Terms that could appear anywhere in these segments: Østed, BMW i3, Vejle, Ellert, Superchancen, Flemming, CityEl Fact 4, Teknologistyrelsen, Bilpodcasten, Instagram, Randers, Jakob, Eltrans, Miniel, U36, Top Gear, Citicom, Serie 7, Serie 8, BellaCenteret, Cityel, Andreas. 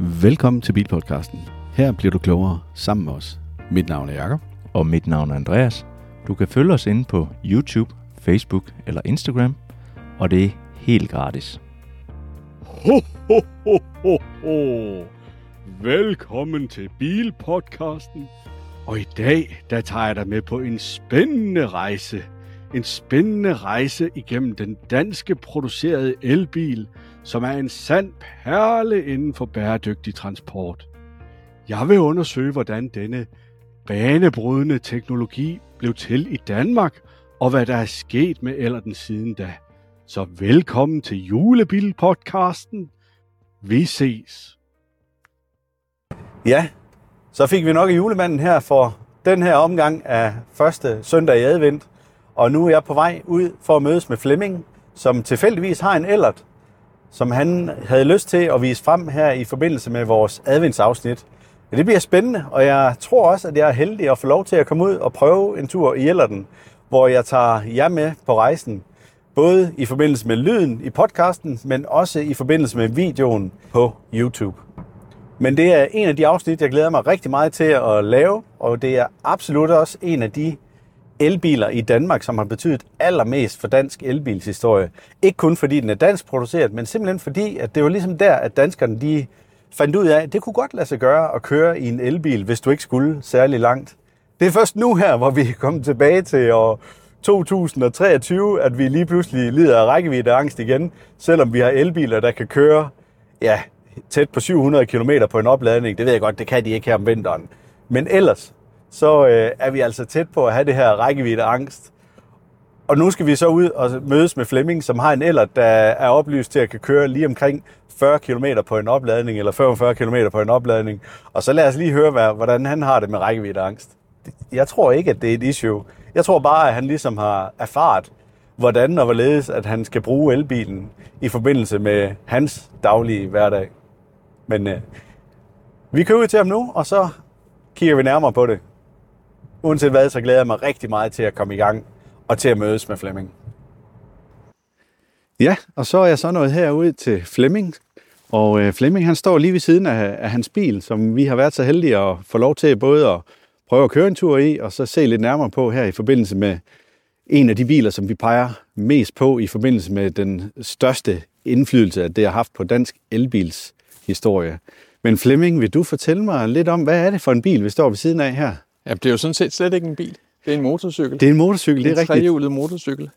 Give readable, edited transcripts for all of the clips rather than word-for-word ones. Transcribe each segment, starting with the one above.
Velkommen til Bilpodcasten. Her bliver du klogere sammen med os. Mit navn er Jakob. Og mit navn er Andreas. Du kan følge os inde på YouTube, Facebook eller Instagram. Og det er helt gratis. Ho, ho, ho, ho, ho. Velkommen til Bilpodcasten. Og i dag, der tager jeg dig med på en spændende rejse. En spændende rejse igennem den danske producerede elbil, som er en sand perle inden for bæredygtig transport. Jeg vil undersøge, hvordan denne banebrydende teknologi blev til i Danmark, og hvad der er sket med Ellerten siden da. Så velkommen til Julebilpodcasten. Vi ses. Ja, så fik vi nok af julemanden her for den her omgang af første søndag i advent. Og nu er jeg på vej ud for at mødes med Flemming, som tilfældigvis har en Ellert, som han havde lyst til at vise frem her i forbindelse med vores adventsafsnit. Ja, det bliver spændende, og jeg tror også, at jeg er heldig at få lov til at komme ud og prøve en tur i Ellerten, hvor jeg tager jer med på rejsen. Både i forbindelse med lyden i podcasten, men også i forbindelse med videoen på YouTube. Men det er en af de afsnit, jeg glæder mig rigtig meget til at lave, og det er absolut også en af de elbiler i Danmark, som har betydet allermest for dansk elbilshistorie. Ikke kun fordi den er dansk produceret, men simpelthen fordi, at det var ligesom der, at danskerne de fandt ud af, at det kunne godt lade sig gøre at køre i en elbil, hvis du ikke skulle særlig langt. Det er først nu her, hvor vi er kommet tilbage til år 2023, at vi lige pludselig lider af rækkeviddeangst igen, selvom vi har elbiler, der kan køre ja, tæt på 700 km på en opladning. Det ved jeg godt, det kan de ikke her om vinteren. Men ellers så er vi altså tæt på at have det her rækkeviddeangst. Og nu skal vi så ud og mødes med Flemming, som har en Ellert, der er oplyst til at kan køre lige omkring 40 km på en opladning, eller 45 km på en opladning. Og så lad os lige høre, hvordan han har det med rækkeviddeangst. Jeg tror ikke, at det er et issue. Jeg tror bare, at han ligesom har erfaret, hvordan og hvorledes, at han skal bruge elbilen i forbindelse med hans daglige hverdag. Men vi kører ud til ham nu, og så kigger vi nærmere på det. Uanset hvad, så glæder jeg mig rigtig meget til at komme i gang og til at mødes med Flemming. Ja, og så er jeg så nået herude til Flemming. Og Flemming, han står lige ved siden af hans bil, som vi har været så heldige at få lov til både at prøve at køre en tur i, og så se lidt nærmere på her i forbindelse med en af de biler, som vi peger mest på i forbindelse med den største indflydelse, at det har haft på dansk elbilshistorie. Men Flemming, vil du fortælle mig lidt om, hvad er det for en bil, vi står ved siden af her? Ja, det er jo sådan set slet ikke en bil. Det er en motorcykel. Det er en motorcykel, det er rigtigt. En trehjulet motorcykel.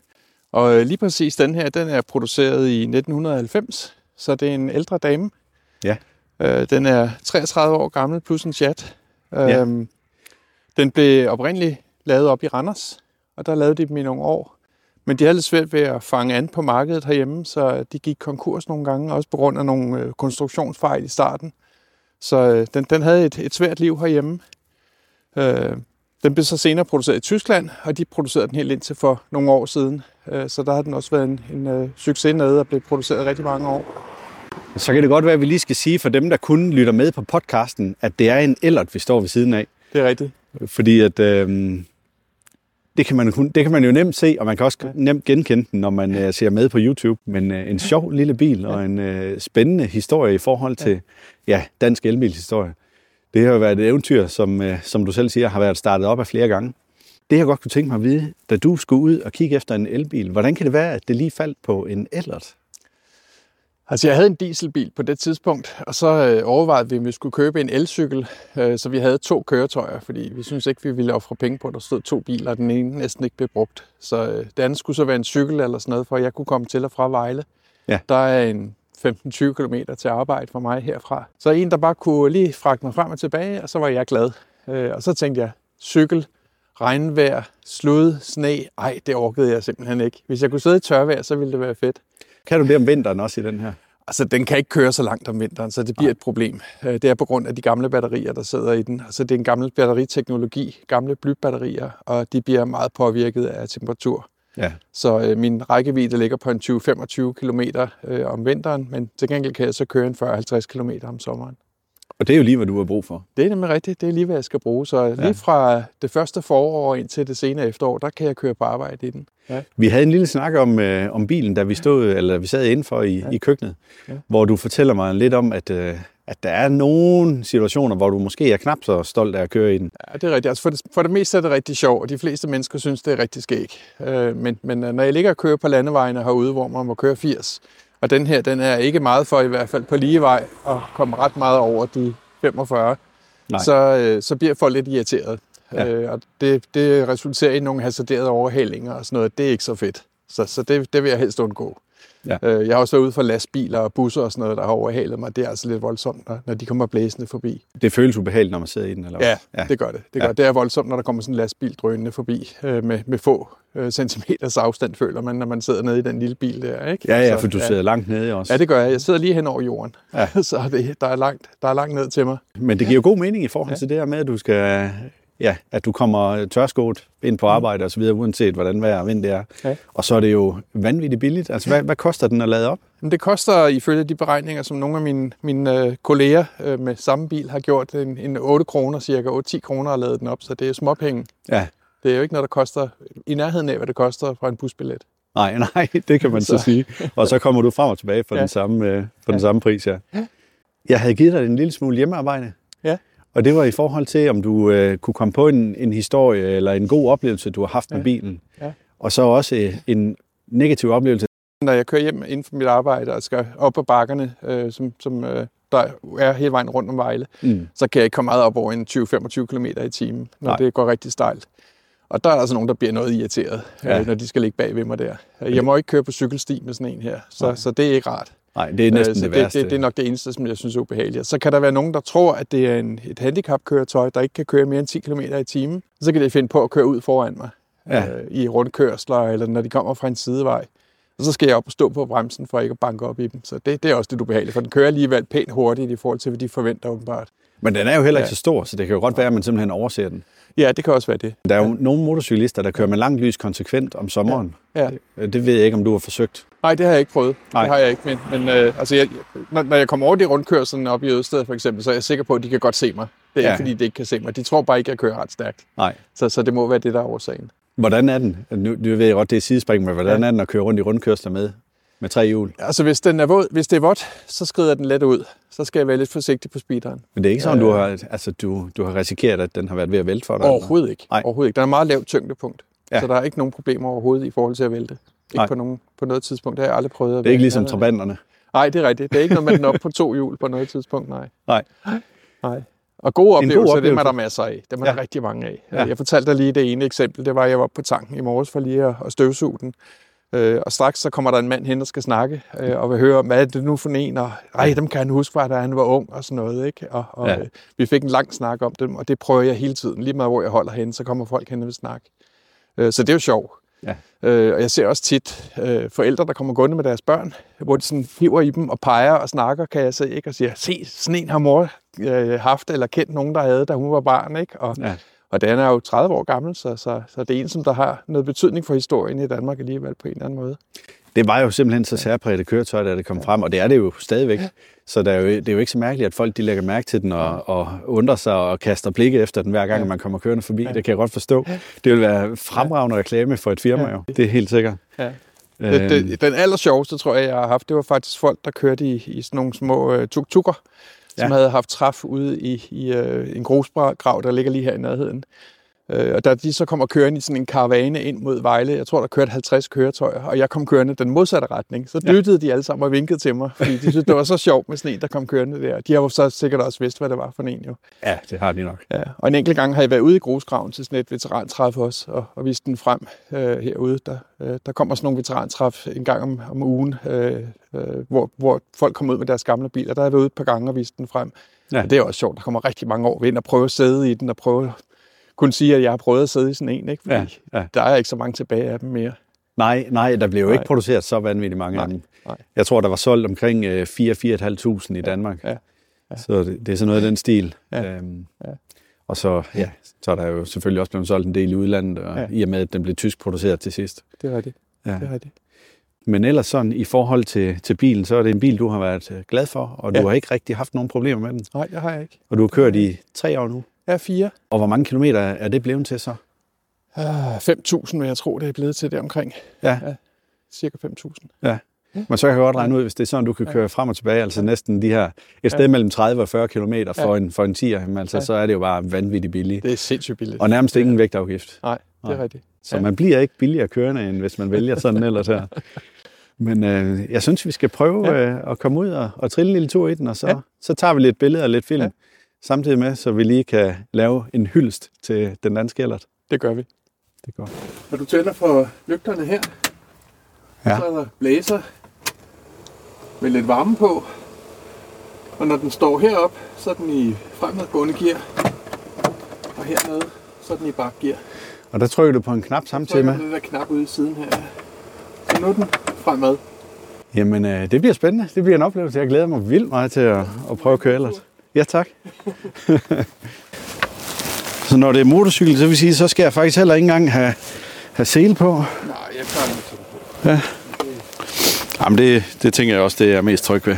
Og lige præcis den her, den er produceret i 1990, så det er en ældre dame. Ja. Den er 33 år gammel, plus en chat. Ja. Den blev oprindeligt lavet op i Randers, og der lavede de dem i nogle år. Men de havde lidt svært ved at fange an på markedet herhjemme, så de gik konkurs nogle gange, også på grund af nogle konstruktionsfejl i starten. Så den havde et svært liv herhjemme. Den blev så senere produceret i Tyskland, og de producerede den helt indtil for nogle år siden. Så der har den også været en succes nede og blev produceret rigtig mange år. Så kan det godt være, at vi lige skal sige for dem, der kun lytter med på podcasten, at det er en Ellert, vi står ved siden af. Det er rigtigt. Fordi at det kan man jo nemt se, og man kan også nemt genkende den, når man ser med på YouTube. Men en sjov lille bil og en spændende historie i forhold til dansk elbilshistorie. Det har jo været et eventyr, som du selv siger, har været startet op af flere gange. Det jeg godt kunne tænke mig at vide, da du skulle ud og kigge efter en elbil, hvordan kan det være, at det lige faldt på en Ellert? Altså jeg havde en dieselbil på det tidspunkt, og så overvejede vi, om vi skulle købe en elcykel, så vi havde to køretøjer, fordi vi syntes ikke, vi ville ofre penge på, at der stod to biler, og den ene næsten ikke blev brugt. Så det andet skulle så være en cykel eller sådan noget, for jeg kunne komme til og fra Vejle. Ja. Der er en 15-20 km til arbejde for mig herfra. Så en, der bare kunne lige fragte mig frem og tilbage, og så var jeg glad. Og så tænkte jeg, cykel, regnvejr, slud, sne, ej, det orkede jeg simpelthen ikke. Hvis jeg kunne sidde i tørvejr, så ville det være fedt. Kan du det om vinteren også i den her? Altså, den kan ikke køre så langt om vinteren, så det bliver et problem. Det er på grund af de gamle batterier, der sidder i den. Altså, det er en gammel batteriteknologi, gamle blybatterier, og de bliver meget påvirket af temperatur. Ja. Så min rækkevidde ligger på en 20-25 km om vinteren, men til gengæld kan jeg så køre en 40-50 km om sommeren. Og det er jo lige, hvad du har brug for. Det er nemlig rigtigt. Det er lige, hvad jeg skal bruge. Så lige fra det første forår indtil det senere efterår, der kan jeg køre på arbejde i den. Ja. Vi havde en lille snak om bilen, da vi sad indenfor i køkkenet, hvor du fortæller mig lidt om, at at der er nogle situationer, hvor du måske er knap så stolt af at køre i den. Ja, det er rigtigt. Altså for det meste er det rigtig sjovt, og de fleste mennesker synes, det er rigtig skæg. Men når jeg ligger og kører på landevejene herude, hvor man må køre 80, og den her, den er ikke meget for, i hvert fald på lige vej, at komme ret meget over de 45, så bliver folk lidt irriteret. Ja. Og det resulterer i nogle hasarderede overhalinger og sådan noget. Det er ikke så fedt. Så det vil jeg helst undgå. Ja. Jeg har også været ude for lastbiler og busser og sådan noget, der har overhalet mig. Det er altså lidt voldsomt, når de kommer blæsende forbi. Det føles ubehageligt, når man sidder i den, eller hvad? Ja, det gør det. Det er voldsomt, når der kommer sådan en lastbil drønende forbi med få centimeters afstand, føler man, når man sidder nede i den lille bil der, ikke? Ja, for du sidder langt nede også. Ja, det gør jeg. Jeg sidder lige hen over jorden, ja. Så der er langt ned til mig. Men det giver jo god mening i forhold til det her med, at du skal... Ja, at du kommer tørskåt ind på arbejde og så videre, uanset hvordan vejr og vind det er. Okay. Og så er det jo vanvittigt billigt. Altså, hvad koster den at lade op? Det koster, ifølge de beregninger, som nogle af mine kolleger med samme bil har gjort, en 8 kroner, cirka 8-10 kroner at lade den op. Så det er jo småpenge. Ja. Det er jo ikke noget, der koster i nærheden af, hvad det koster for en busbillet. Nej, det kan man så sige. Og så kommer du frem og tilbage for den samme pris, ja. Jeg havde givet dig en lille smule hjemmearbejde. Ja. Og det var i forhold til, om du kunne komme på en historie eller en god oplevelse, du har haft med bilen. Ja. Og så også en negativ oplevelse. Når jeg kører hjem inden for mit arbejde og skal op på bakkerne, som der er hele vejen rundt om Vejle, så kan jeg ikke komme meget op over en 20-25 km i timen, når det går rigtig stejlt. Og der er altså nogen, der bliver noget irriteret, når de skal ligge bag ved mig der. Jeg må ikke køre på cykelsti med sådan en her, så det er ikke rart. Nej, det er næsten det værste. Det er nok det eneste, som jeg synes er ubehageligt. Så kan der være nogen, der tror, at det er et handicapkøretøj, der ikke kan køre mere end 10 km i timen. Så kan de finde på at køre ud foran mig i rundkørsler, eller når de kommer fra en sidevej. Og så skal jeg op og stå på bremsen for ikke at banke op i dem. Så det er også det ubehagelige, for den kører alligevel pænt hurtigt i forhold til, hvad de forventer åbenbart. Men den er jo heller ikke så stor, så det kan jo godt være, at man simpelthen overser den. Ja, det kan også være det. Der er jo nogle motorcyklister, der kører med langt lys konsekvent om sommeren. Ja. Ja. Det ved jeg ikke, om du har forsøgt. Nej, det har jeg ikke prøvet. Nej. Det har jeg ikke. Men altså, når jeg kommer over de rundkørslerne op i Østed for eksempel, så er jeg sikker på, at de kan godt se mig. Det er ikke, fordi de ikke kan se mig. De tror bare ikke, at jeg kører ret stærkt. Nej. Så det må være det, der er årsagen. Hvordan er den? Nu ved jeg godt, det er sidespring, men hvordan er den at køre rundt i rundkørsler med tre hjul? Altså, hvis det er vådt, så skrider den let ud. Så skal jeg være lidt forsigtig på speederen. Men det er ikke sådan, du har risikeret, at den har været ved at vælte for dig? Overhovedet ikke. Der er meget lavt tyngdepunkt, så der er ikke nogen problemer overhovedet i forhold til at vælte. Ikke på noget tidspunkt. Det har jeg aldrig prøvet at vælte. Det er ikke ligesom trabanterne? Nej, det er rigtigt. Det er ikke noget med den op på to hjul på noget tidspunkt, nej. Og gode oplevelser, det er der masser af. Det er der rigtig mange af. Ja. Jeg fortalte dig lige det ene eksempel. Det var, at jeg var på tanken i morges for lige at støvsuge den. Og straks så kommer der en mand hen, der skal snakke, og vil høre, hvad er det nu for en? Og dem kan han huske fra, da han var ung og sådan noget, ikke? Og vi fik en lang snak om dem, og det prøver jeg hele tiden. Lige meget, hvor jeg holder hen, så kommer folk hen og vil snakke. Så det er jo sjovt. Ja. Og jeg ser også tit forældre, der kommer gående med deres børn, hvor de sådan hiver i dem og peger og snakker, kan jeg se, ikke? Og siger, se, sådan en har mor haft eller kendt nogen, der havde, da hun var barn, ikke? Og den er jo 30 år gammel, så det er en, som der har noget betydning for historien i Danmark alligevel på en eller anden måde. Det var jo simpelthen så særpræget køretøj, da det kom frem, og det er det jo stadigvæk. Så det er jo ikke så mærkeligt, at folk de lægger mærke til den og undrer sig og kaster blikke efter den hver gang, man kommer kørende forbi. Det kan jeg godt forstå. Det vil være fremragende reklame for et firma jo. Det er helt sikkert. Ja. Den allersjoveste, tror jeg har haft, det var faktisk folk, der kørte i sådan nogle små tuk-tukker, som havde haft træf ude i en grusgrav, der ligger lige her i nærheden. Og da de så kom og kørende i sådan en karavane ind mod Vejle, jeg tror, der kørte 50 køretøjer, og jeg kom kørende den modsatte retning, så dyttede de alle sammen og vinkede til mig, fordi de synes, det var så sjovt med sådan en, der kom kørende der. De har jo så sikkert også vidst, hvad det var for en jo. Ja, det har de nok. Ja. Og en enkelt gang har jeg været ude i grusgraven til sådan et veterantræf også, og viste den frem herude. Der kommer sådan nogle veterantræf en gang om ugen, hvor folk kommer ud med deres gamle biler. Der har jeg været ude et par gange og viste den frem. Ja. Og det er også sjovt, der kommer rigtig mange år ind og prøver at sidde i den og kunne sige, at jeg har prøvet at sidde i sådan en, ikke? Fordi der er ikke så mange tilbage af dem mere. Nej, der blev jo ikke produceret så vanvittigt mange af dem. Nej. Jeg tror, der var solgt omkring 4.500 i Danmark. Ja. Så det er sådan noget af den stil. Ja. Og så er der jo selvfølgelig også blevet solgt en del i udlandet, og i og med, at den blev tysk produceret til sidst. Det er det. Ja. Det er det. Men ellers sådan, i forhold til bilen, så er det en bil, du har været glad for, og du har ikke rigtig haft nogen problemer med den. Nej, det har jeg ikke. Og du har kørt i 3 år nu. Ja, 4. Og hvor mange kilometer er det blevet til så? 5.000 vil jeg tro, det er blevet til det omkring. Ja. Cirka 5.000. Ja. Men så kan jeg godt regne ud, hvis det er sådan, du kan køre frem og tilbage, altså næsten de her, et sted mellem 30 og 40 kilometer for en tier, altså så er det jo bare vanvittigt billigt. Det er sindssygt billigt. Og nærmest ingen vægtafgift. Nej, det er rigtigt. Så man bliver ikke billigere kørende, end hvis man vælger sådan ellers her. Men jeg synes, vi skal prøve at komme ud og trille en lille tur i den, og så tager vi lidt billeder og lidt film samtidig med, så vi lige kan lave en hyldest til den danske Ellert. Det gør vi. Det går. Og du tænder for lygterne her. Ja. Så er der blæser med lidt varme på. Og når den står herop, så er den i fremadgående gear. Og hernede, så er den i bakgear. Og der trykker du på en knap samtidig med? Så trykker du den der knap ude i siden her. Så nu er den fremad. Jamen, det bliver spændende. Det bliver en oplevelse. Jeg glæder mig vildt meget til at prøve at køre Ellert. Ja, tak. Så når det er motorcykel, så vil sige, så skal jeg faktisk heller ikke engang have sele på. Nej, jeg tager den til på. Ja. Jamen, det tænker jeg også, det er jeg mest tryg ved.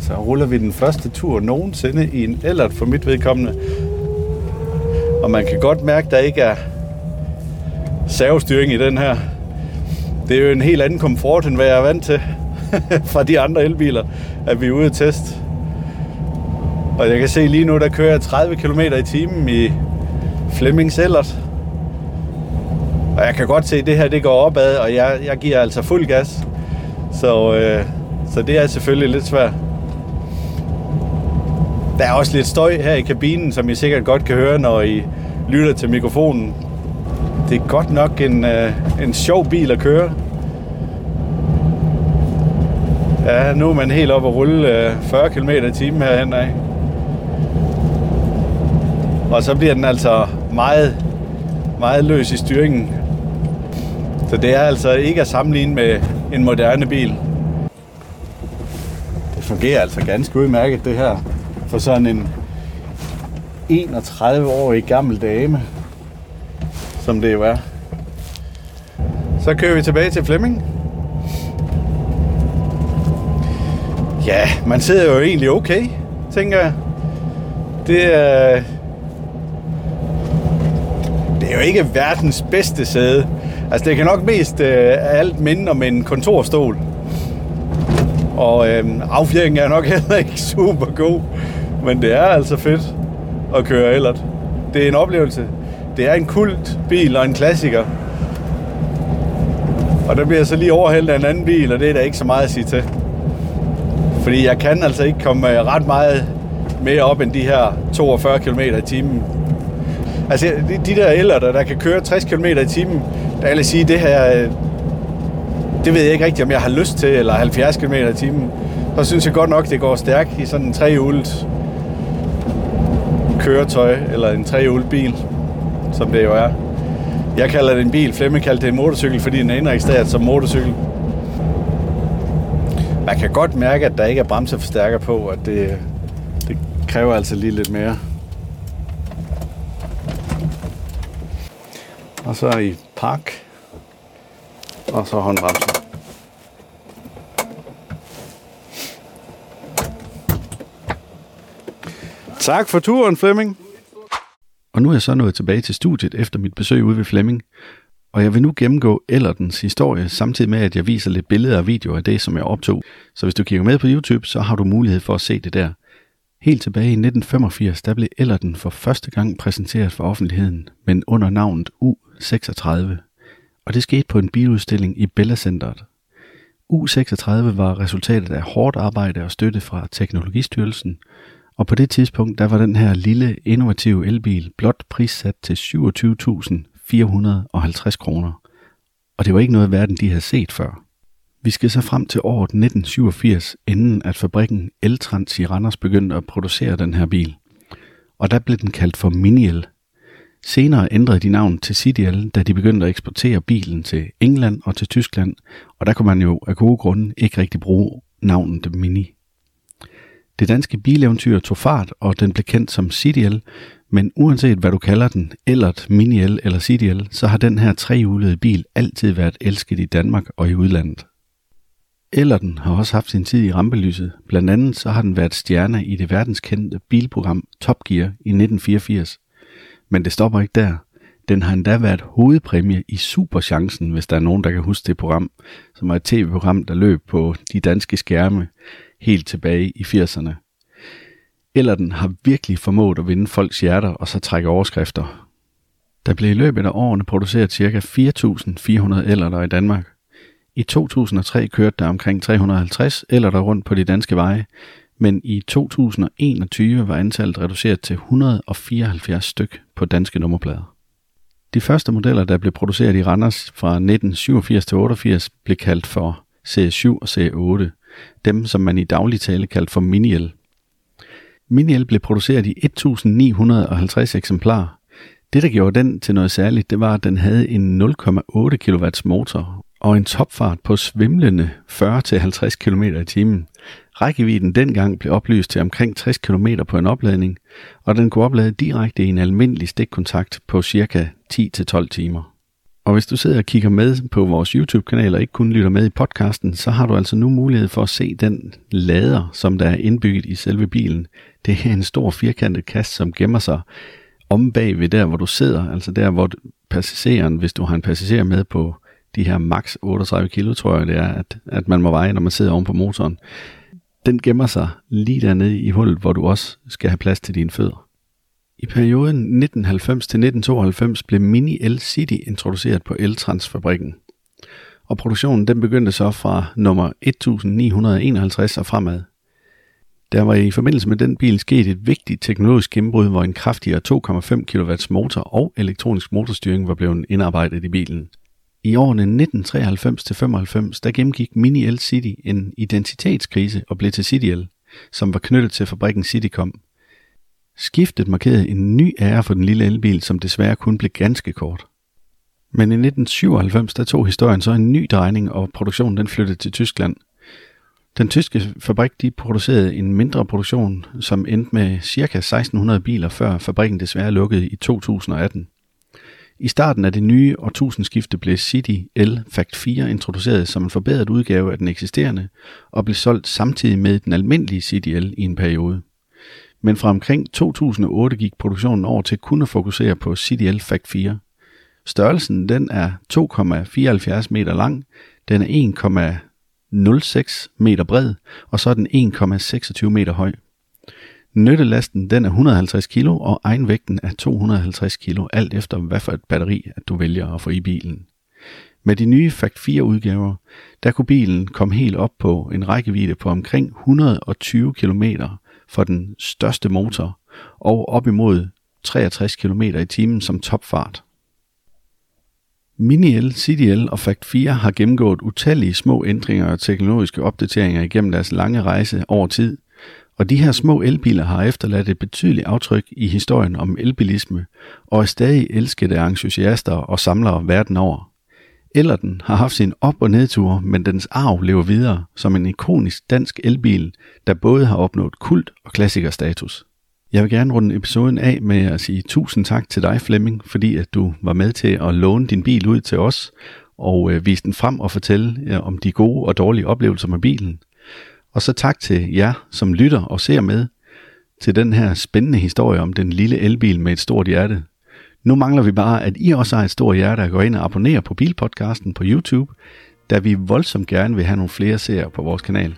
Så ruller vi den første tur nogensinde i en Ellert for mit vedkommende. Og man kan godt mærke, at der ikke er servostyring i den her. Det er jo en helt anden komfort, end hvad jeg er vant til fra de andre elbiler, at vi er ude at teste. Og jeg kan se lige nu, der kører jeg 30 km i timen i Flemmings Ellert. Og jeg kan godt se, at det her det går opad, og jeg giver altså fuld gas. Så det er selvfølgelig lidt svært. Der er også lidt støj her i kabinen, som I sikkert godt kan høre, når I lytter til mikrofonen. Det er godt nok en sjov bil at køre. Ja, nu er man helt op og rulle 40 km i timen herhen af. Og så bliver den altså meget, meget løs i styringen. Så det er altså ikke at sammenligne med en moderne bil. Det fungerer altså ganske udmærket det her for sådan en 31-årig gammel dame, som det jo er. Så kører vi tilbage til Flemming. Ja, man sidder jo egentlig okay, tænker jeg. Det er jo ikke verdens bedste sæde. Altså, det kan nok mest af alt minde om en kontorstol. Og affjeringen er nok heller ikke super god. Men det er altså fedt at køre Ellert. Det er en oplevelse. Det er en kult bil og en klassiker. Og der bliver så lige overhældt af en anden bil, og det er der ikke så meget at sige til. Fordi jeg kan altså ikke komme ret meget mere op end de her 42 km i timen. Altså de der Ellerter, der kan køre 60 km i timen, der vil jeg sige, det her, det ved jeg ikke rigtigt, om jeg har lyst til, eller 70 km i timen. Så synes jeg godt nok, det går stærkt i sådan en trehjulet køretøj, eller en trehjulet bil, som det jo er. Jeg kalder det en bil, Flemming kaldte det en motorcykel, fordi den er indregistreret som motorcykel. Man kan godt mærke, at der ikke er bremseforstærker på, og det kræver altså lige lidt mere. Og så i park, og så håndbremsen. Tak for turen, Flemming. Og nu er jeg så nået tilbage til studiet efter mit besøg ude ved Flemming. Og jeg vil nu gennemgå Ellertens historie, samtidig med, at jeg viser lidt billeder og videoer af det, som jeg optog. Så hvis du kigger med på YouTube, så har du mulighed for at se det der. Helt tilbage i 1985, der blev Ellerten for første gang præsenteret for offentligheden, men under navnet U36. Og det skete på en biludstilling i BellaCenteret. U36 var resultatet af hårdt arbejde og støtte fra Teknologistyrelsen. Og på det tidspunkt, der var den her lille, innovative elbil blot prissat til 27.450 kroner. Og det var ikke noget verden, de havde set før. Vi skal så frem til året 1987, inden at fabrikken Eltrans i Randers begyndte at producere den her bil. Og der blev den kaldt for Miniel. Senere ændrede de navn til Cityel, da de begyndte at eksportere bilen til England og til Tyskland. Og der kunne man jo af gode grunde ikke rigtig bruge navnet Mini. Det danske bileventyr tog fart, og den blev kendt som Cityel, men uanset hvad du kalder den, Ellert, Miniel eller Cityel, så har den her trehjulede bil altid været elsket i Danmark og i udlandet. Ellerten har også haft sin tid i rampelyset. Blandt andet så har den været stjerne i det verdenskendte bilprogram Top Gear i 1984. Men det stopper ikke der. Den har endda været hovedpræmie i Superchancen, hvis der er nogen, der kan huske det program, som er et tv-program, der løb på de danske skærme helt tilbage i 80'erne. Ellerten har virkelig formået at vinde folks hjerter og så trække overskrifter. Der blev i løbet af årene produceret ca. 4.400 ellerter i Danmark. I 2003 kørte der omkring 350 ellerter rundt på de danske veje, men i 2021 var antallet reduceret til 174 styk på danske nummerplader. De første modeller, der blev produceret i Randers fra 1987 til 88, blev kaldt for Serie 7 og Serie 8, dem som man i daglig tale kaldte for Miniel. Miniel blev produceret i 1950 eksemplarer. Det, der gjorde den til noget særligt, det var, at den havde en 0,8 kW motor og en topfart på svimlende 40-50 km i timen. Rækkevidden dengang blev oplyst til omkring 60 km på en opladning, og den kunne oplade direkte i en almindelig stikkontakt på ca. 10-12 timer. Og hvis du sidder og kigger med på vores YouTube-kanal og ikke kun lytter med i podcasten, så har du altså nu mulighed for at se den lader, som der er indbygget i selve bilen. Det er en stor firkantet kasse, som gemmer sig om bagved der, hvor du sidder, altså der, hvor passageren, hvis du har en passager med på de her max 38 kilo, tror jeg det er, at man må veje, når man sidder oven på motoren. Den gemmer sig lige dernede i hullet, hvor du også skal have plads til dine fødder. I perioden 1990-1992 blev Miniel City introduceret på Eltrans-fabrikken. Og produktionen den begyndte så fra nummer 1951 og fremad. Der var i forbindelse med den bil sket et vigtigt teknologisk gennembrud, hvor en kraftigere 2,5 kW motor og elektronisk motorstyring var blevet indarbejdet i bilen. I årene 1993-95 der gennemgik Miniel City en identitetskrise og blev til CityEl, som var knyttet til fabrikken Citicom. Skiftet markerede en ny ære for den lille elbil, som desværre kun blev ganske kort. Men i 1997 der tog historien så en ny drejning, og produktionen den flyttede til Tyskland. Den tyske fabrik de producerede en mindre produktion, som endte med ca. 1.600 biler, før fabrikken desværre lukkede i 2018. I starten af det nye årtusindskifte blev CityEl Fact 4 introduceret som en forbedret udgave af den eksisterende og blev solgt samtidig med den almindelige CityEl i en periode. Men fra omkring 2008 gik produktionen over til kun at fokusere på CityEl Fact 4. Størrelsen den er 2,74 meter lang, den er 1,06 meter bred og så er den 1,26 meter høj. Nyttelasten den er 150 kilo, og egenvægten er 250 kilo, alt efter hvad for et batteri at du vælger at få i bilen. Med de nye Fact 4 udgaver, der kunne bilen komme helt op på en rækkevidde på omkring 120 km for den største motor, og op imod 63 km i timen som topfart. Miniel, CityEl og Fact 4 har gennemgået utallige små ændringer og teknologiske opdateringer igennem deres lange rejse over tid, og de her små elbiler har efterladt et betydeligt aftryk i historien om elbilisme, og er stadig elsket af entusiaster og samlere verden over. Ellerten har haft sin op- og nedtur, men dens arv lever videre som en ikonisk dansk elbil, der både har opnået kult- og klassikerstatus. Jeg vil gerne runde episoden af med at sige tusind tak til dig, Flemming, fordi at du var med til at låne din bil ud til os, og vise den frem og fortælle om de gode og dårlige oplevelser med bilen. Og så tak til jer, som lytter og ser med til den her spændende historie om den lille elbil med et stort hjerte. Nu mangler vi bare, at I også har et stort hjerte at gå ind og abonnere på Bilpodcasten på YouTube, da vi voldsomt gerne vil have nogle flere serier på vores kanal.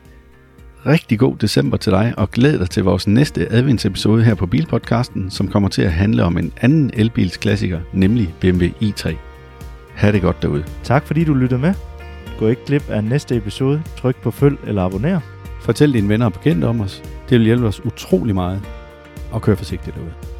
Rigtig god december til dig, og glæd dig til vores næste adventsepisode her på Bilpodcasten, som kommer til at handle om en anden elbilsklassiker, nemlig BMW i3. Ha' det godt derude. Tak fordi du lyttede med. Gå ikke glip af næste episode. Tryk på følg eller abonner. Fortæl dine venner og bekendte om os. Det vil hjælpe os utrolig meget. Og kør forsigtigt derude.